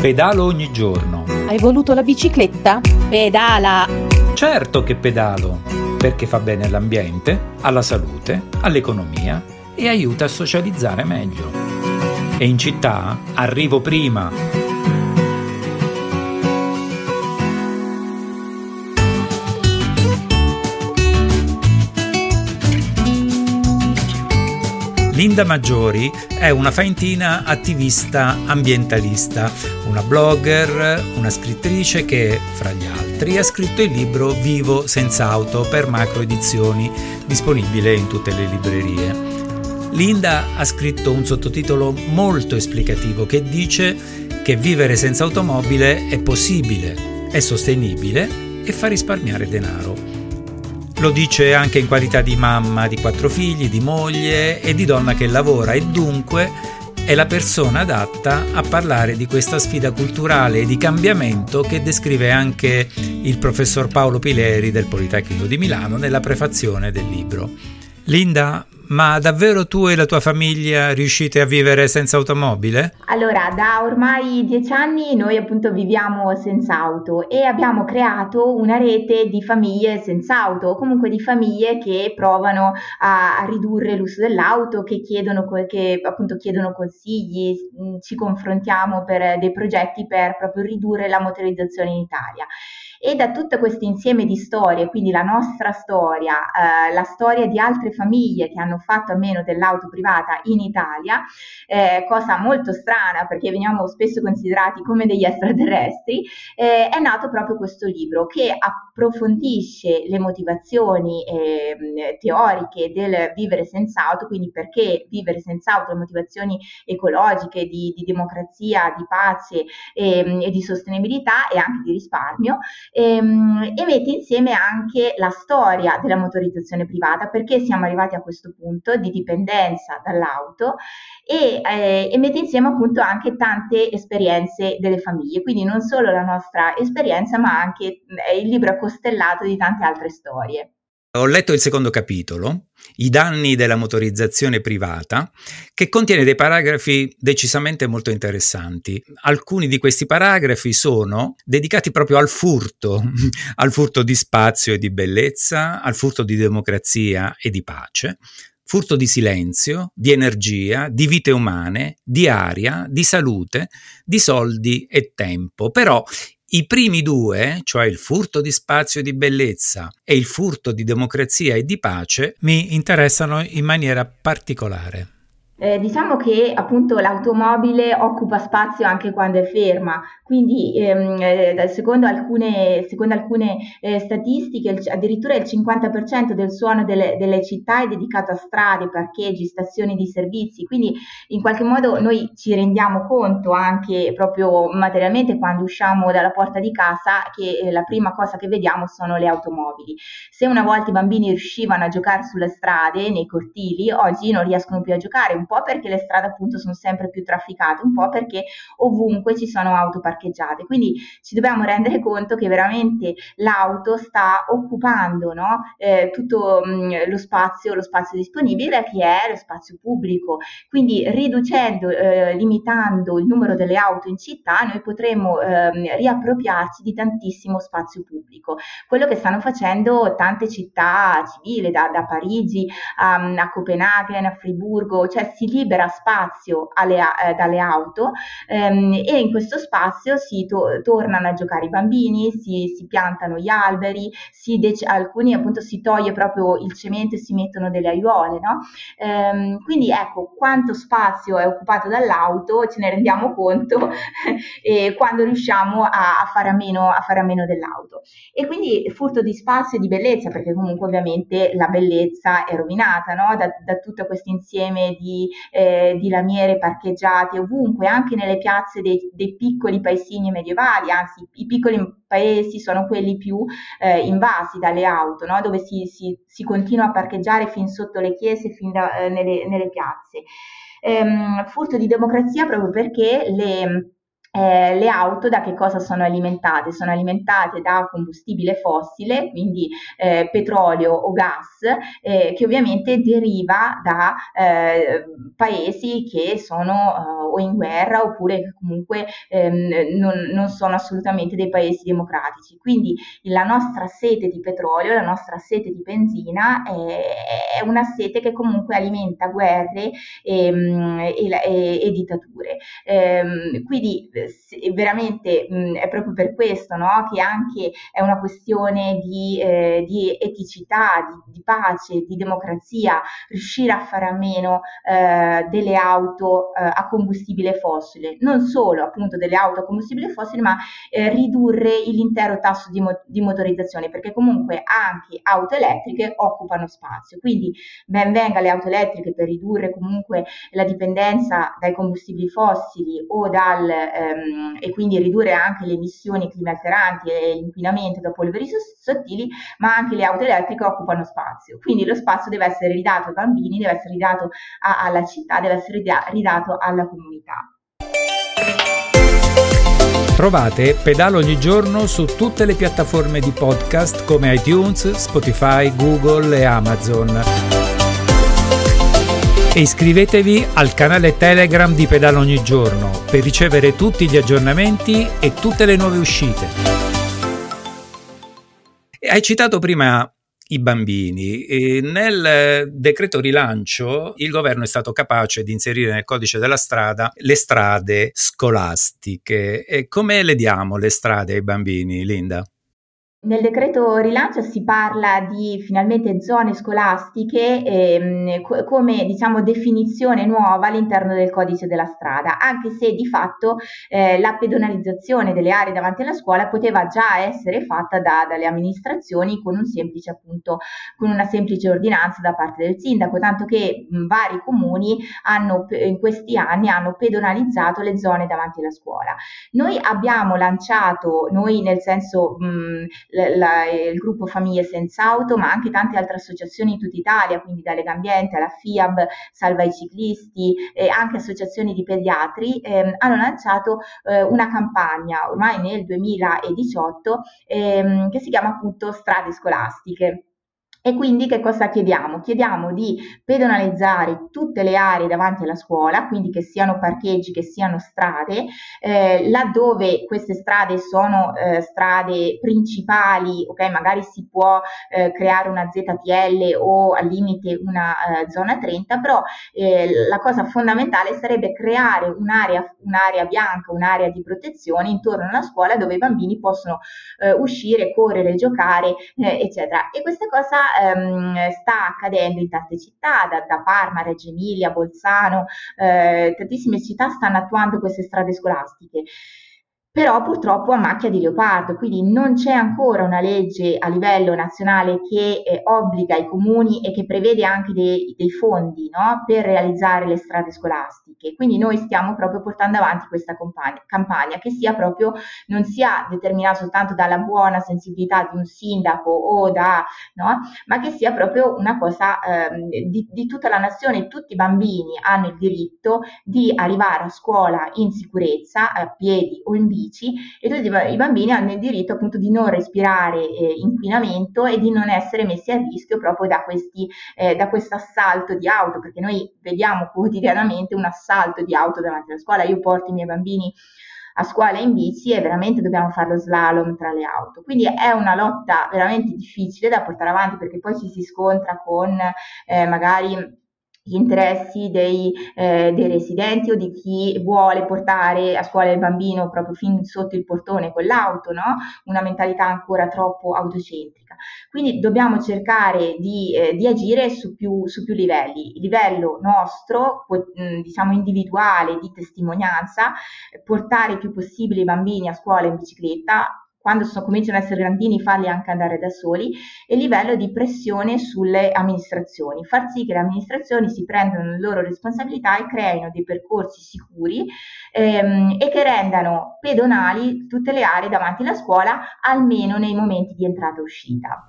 Pedalo ogni giorno. Hai voluto la bicicletta? Pedala! Certo che pedalo, perché fa bene all'ambiente, alla salute, all'economia e aiuta a socializzare meglio. E in città arrivo prima. Linda Maggiori è una faentina attivista ambientalista, una blogger, una scrittrice che, fra gli altri, ha scritto il libro Vivo senza auto per Macro Edizioni, disponibile in tutte le librerie. Linda ha scritto un sottotitolo molto esplicativo che dice che vivere senza automobile è possibile, è sostenibile e fa risparmiare denaro. Lo dice anche in qualità di mamma di 4 figli, di moglie e di donna che lavora e dunque è la persona adatta a parlare di questa sfida culturale e di cambiamento che descrive anche il professor Paolo Pileri del Politecnico di Milano nella prefazione del libro. Linda, ma davvero tu e la tua famiglia riuscite a vivere senza automobile? Allora, da ormai 10 anni noi appunto viviamo senza auto e abbiamo creato una rete di famiglie senza auto, o comunque di famiglie che provano a ridurre l'uso dell'auto, che appunto chiedono consigli, ci confrontiamo per dei progetti per proprio ridurre la motorizzazione in Italia. E da tutto questo insieme di storie, quindi la nostra storia, la storia di altre famiglie che hanno fatto a meno dell'auto privata in Italia, cosa molto strana perché veniamo spesso considerati come degli extraterrestri, è nato proprio questo libro che approfondisce le motivazioni teoriche del vivere senza auto, quindi perché vivere senza auto, le motivazioni ecologiche di democrazia, di pace e di sostenibilità e anche di risparmio. E mette insieme anche la storia della motorizzazione privata, perché siamo arrivati a questo punto di dipendenza dall'auto e mette insieme appunto anche tante esperienze delle famiglie, quindi non solo la nostra esperienza ma anche il libro è costellato di tante altre storie. Ho letto il secondo capitolo, I danni della motorizzazione privata, che contiene dei paragrafi decisamente molto interessanti. Alcuni di questi paragrafi sono dedicati proprio al furto di spazio e di bellezza, al furto di democrazia e di pace, furto di silenzio, di energia, di vite umane, di aria, di salute, di soldi e tempo. Però i primi due, cioè il furto di spazio e di bellezza e il furto di democrazia e di pace, mi interessano in maniera particolare. Diciamo che appunto l'automobile occupa spazio anche quando è ferma, quindi secondo alcune statistiche addirittura il 50% del suono delle città è dedicato a strade, parcheggi, stazioni di servizi, quindi in qualche modo noi ci rendiamo conto anche proprio materialmente quando usciamo dalla porta di casa che la prima cosa che vediamo sono le automobili. Se una volta i bambini riuscivano a giocare sulle strade, nei cortili, oggi non riescono più a giocare, un po' perché le strade appunto sono sempre più trafficate, un po' perché ovunque ci sono auto parcheggiate, quindi ci dobbiamo rendere conto che veramente l'auto sta occupando tutto lo spazio disponibile che è lo spazio pubblico, quindi limitando il numero delle auto in città noi potremo riappropriarci di tantissimo spazio pubblico, quello che stanno facendo tante città civili da Parigi a Copenaghen, a Friburgo, cioè si libera spazio dalle auto e in questo spazio si tornano a giocare i bambini, si piantano gli alberi, alcuni appunto si toglie proprio il cemento e si mettono delle aiuole, quindi ecco quanto spazio è occupato dall'auto, ce ne rendiamo conto quando riusciamo a fare a meno dell'auto. E quindi furto di spazio e di bellezza, perché comunque ovviamente la bellezza è rovinata da tutto questo insieme di lamiere parcheggiate ovunque, anche nelle piazze dei piccoli paesini medievali, anzi i piccoli paesi sono quelli più invasi dalle auto, dove si continua a parcheggiare fin sotto le chiese, fin nelle piazze. Furto di democrazia proprio perché Le auto da che cosa sono alimentate? Sono alimentate da combustibile fossile, quindi petrolio o gas, che ovviamente deriva da paesi che sono o in guerra oppure che comunque non sono assolutamente dei paesi democratici. Quindi la nostra sete di petrolio, la nostra sete di benzina è una sete che comunque alimenta guerre e dittature. Quindi veramente è proprio per questo, no? Che anche è una questione di eticità, di pace, di democrazia, riuscire a fare a meno delle auto a combustibile fossile, non solo appunto delle auto a combustibile fossile, ma ridurre l'intero tasso di motorizzazione, perché comunque anche auto elettriche occupano spazio, quindi ben venga le auto elettriche per ridurre comunque la dipendenza dai combustibili fossili o e quindi ridurre anche le emissioni climalteranti e l'inquinamento da polveri sottili, ma anche le auto elettriche occupano spazio, quindi lo spazio deve essere ridato ai bambini, deve essere ridato alla città, deve essere ridato alla comunità. Trovate Pedala ogni giorno su tutte le piattaforme di podcast come iTunes, Spotify, Google e Amazon. E iscrivetevi al canale Telegram di Pedala ogni giorno per ricevere tutti gli aggiornamenti e tutte le nuove uscite. Hai citato prima i bambini. E nel decreto rilancio il governo è stato capace di inserire nel codice della strada le strade scolastiche. E come le diamo le strade ai bambini, Linda? Nel decreto rilancio si parla di finalmente zone scolastiche come diciamo definizione nuova all'interno del codice della strada, anche se di fatto la pedonalizzazione delle aree davanti alla scuola poteva già essere fatta dalle amministrazioni con una semplice ordinanza da parte del sindaco, tanto che vari comuni in questi anni hanno pedonalizzato le zone davanti alla scuola. Noi abbiamo lanciato, nel senso il gruppo Famiglie Senza Auto, ma anche tante altre associazioni in tutta Italia, quindi da Legambiente alla Fiab, Salva i Ciclisti e anche associazioni di pediatri, hanno lanciato una campagna ormai nel 2018 che si chiama appunto Strade Scolastiche. E quindi che cosa chiediamo? Chiediamo di pedonalizzare tutte le aree davanti alla scuola, quindi che siano parcheggi, che siano strade, laddove queste strade sono strade principali, ok, magari si può creare una ZTL o al limite una zona 30, però la cosa fondamentale sarebbe creare un'area bianca, un'area di protezione intorno alla scuola dove i bambini possono uscire, correre, giocare, eccetera. E questa cosa sta accadendo in tante città, da Parma, Reggio Emilia, Bolzano, tantissime città stanno attuando queste strade scolastiche. Però purtroppo a macchia di leopardo, quindi non c'è ancora una legge a livello nazionale che obbliga i comuni e che prevede anche dei fondi, no? Per realizzare le strade scolastiche. Quindi noi stiamo proprio portando avanti questa campagna che sia proprio, non sia determinata soltanto dalla buona sensibilità di un sindaco o no? Ma che sia proprio una cosa di tutta la nazione. Tutti i bambini hanno il diritto di arrivare a scuola in sicurezza, a piedi o in bici, e tutti i bambini hanno il diritto appunto di non respirare inquinamento e di non essere messi a rischio proprio da questo assalto di auto, perché noi vediamo quotidianamente un assalto di auto davanti alla scuola. Io porto i miei bambini a scuola in bici e veramente dobbiamo fare lo slalom tra le auto, quindi è una lotta veramente difficile da portare avanti, perché poi ci si scontra con magari gli interessi dei residenti o di chi vuole portare a scuola il bambino proprio fin sotto il portone con l'auto, no? Una mentalità ancora troppo autocentrica. Quindi dobbiamo cercare di agire su più livelli. Il livello nostro, diciamo individuale, di testimonianza, portare il più possibile i bambini a scuola in bicicletta, quando cominciano ad essere grandini farli anche andare da soli, e livello di pressione sulle amministrazioni, far sì che le amministrazioni si prendano le loro responsabilità e creino dei percorsi sicuri e che rendano pedonali tutte le aree davanti alla scuola, almeno nei momenti di entrata e uscita.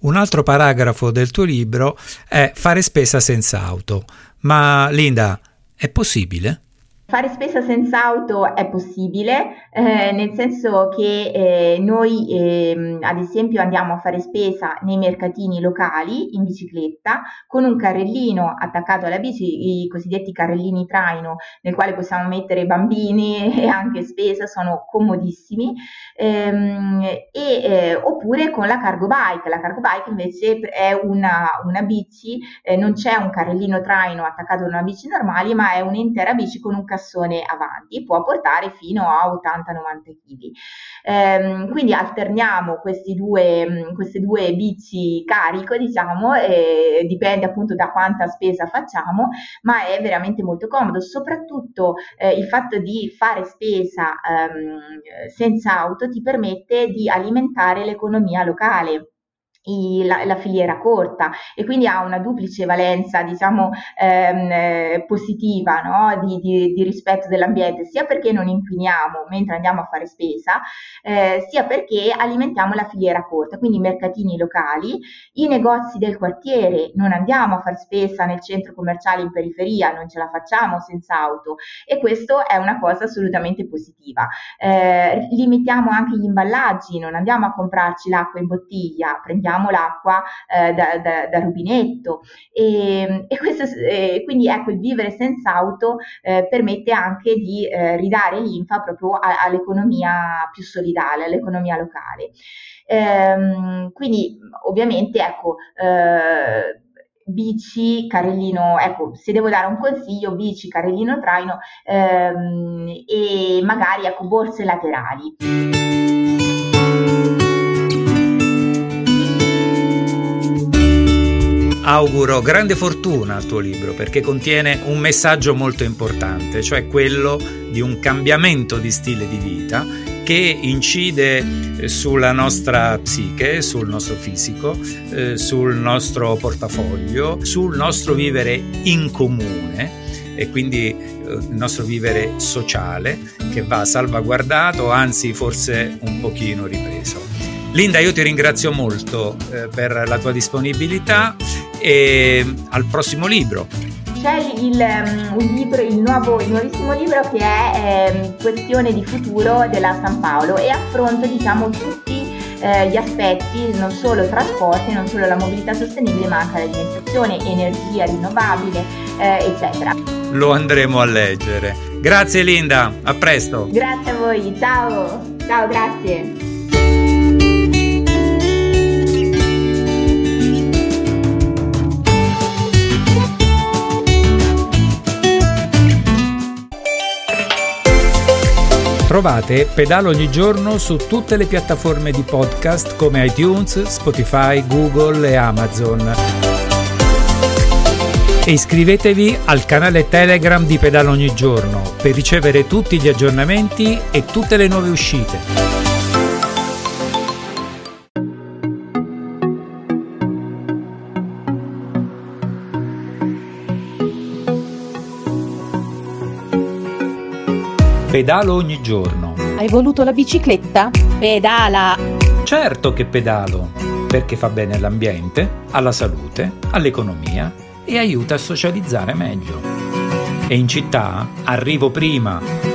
Un altro paragrafo del tuo libro è fare spesa senza auto. Ma Linda, è possibile? Fare spesa senza auto è possibile, nel senso che noi ad esempio andiamo a fare spesa nei mercatini locali in bicicletta con un carrellino attaccato alla bici, i cosiddetti carrellini traino, nel quale possiamo mettere bambini e anche spesa, sono comodissimi, oppure con la cargo bike. La cargo bike invece è una bici, non c'è un carrellino traino attaccato a una bici normale, ma è un'intera bici con un cassone avanti, può portare fino a 80-90 kg. Quindi alterniamo queste due bici carico, diciamo, dipende appunto da quanta spesa facciamo, ma è veramente molto comodo. Soprattutto il fatto di fare spesa senza auto ti permette di alimentare l'economia locale, la filiera corta, e quindi ha una duplice valenza, diciamo, positiva, no? di rispetto dell'ambiente, sia perché non inquiniamo mentre andiamo a fare spesa, sia perché alimentiamo la filiera corta, quindi i mercatini locali, i negozi del quartiere. Non andiamo a fare spesa nel centro commerciale in periferia, non ce la facciamo senza auto, e questo è una cosa assolutamente positiva. Limitiamo anche gli imballaggi, non andiamo a comprarci l'acqua in bottiglia, prendiamo l'acqua da rubinetto, e questo, quindi ecco, il vivere senza auto permette anche di ridare linfa proprio all'economia più solidale, all'economia locale. Quindi ovviamente, ecco, bici, carrellino, ecco, se devo dare un consiglio, bici, carrellino, traino, e magari, ecco, borse laterali. Auguro grande fortuna al tuo libro, perché contiene un messaggio molto importante, cioè quello di un cambiamento di stile di vita che incide sulla nostra psiche, sul nostro fisico, sul nostro portafoglio, sul nostro vivere in comune, e quindi il nostro vivere sociale, che va salvaguardato, anzi forse un pochino ripreso. Linda, io ti ringrazio molto per la tua disponibilità, e al prossimo libro. C'è il nuovissimo libro, che è Questione di futuro della San Paolo, e affronta, diciamo, tutti gli aspetti, non solo trasporti, non solo la mobilità sostenibile, ma anche l'alimentazione, energia rinnovabile, eccetera. Lo andremo a leggere. Grazie Linda, a presto. Grazie a voi, ciao. Ciao, grazie. Trovate Pedalo ogni giorno su tutte le piattaforme di podcast come iTunes, Spotify, Google e Amazon. E iscrivetevi al canale Telegram di Pedalo ogni giorno per ricevere tutti gli aggiornamenti e tutte le nuove uscite. Pedalo ogni giorno. Hai voluto la bicicletta? Pedala! Certo che pedalo, perché fa bene all'ambiente, alla salute, all'economia e aiuta a socializzare meglio. E in città arrivo prima.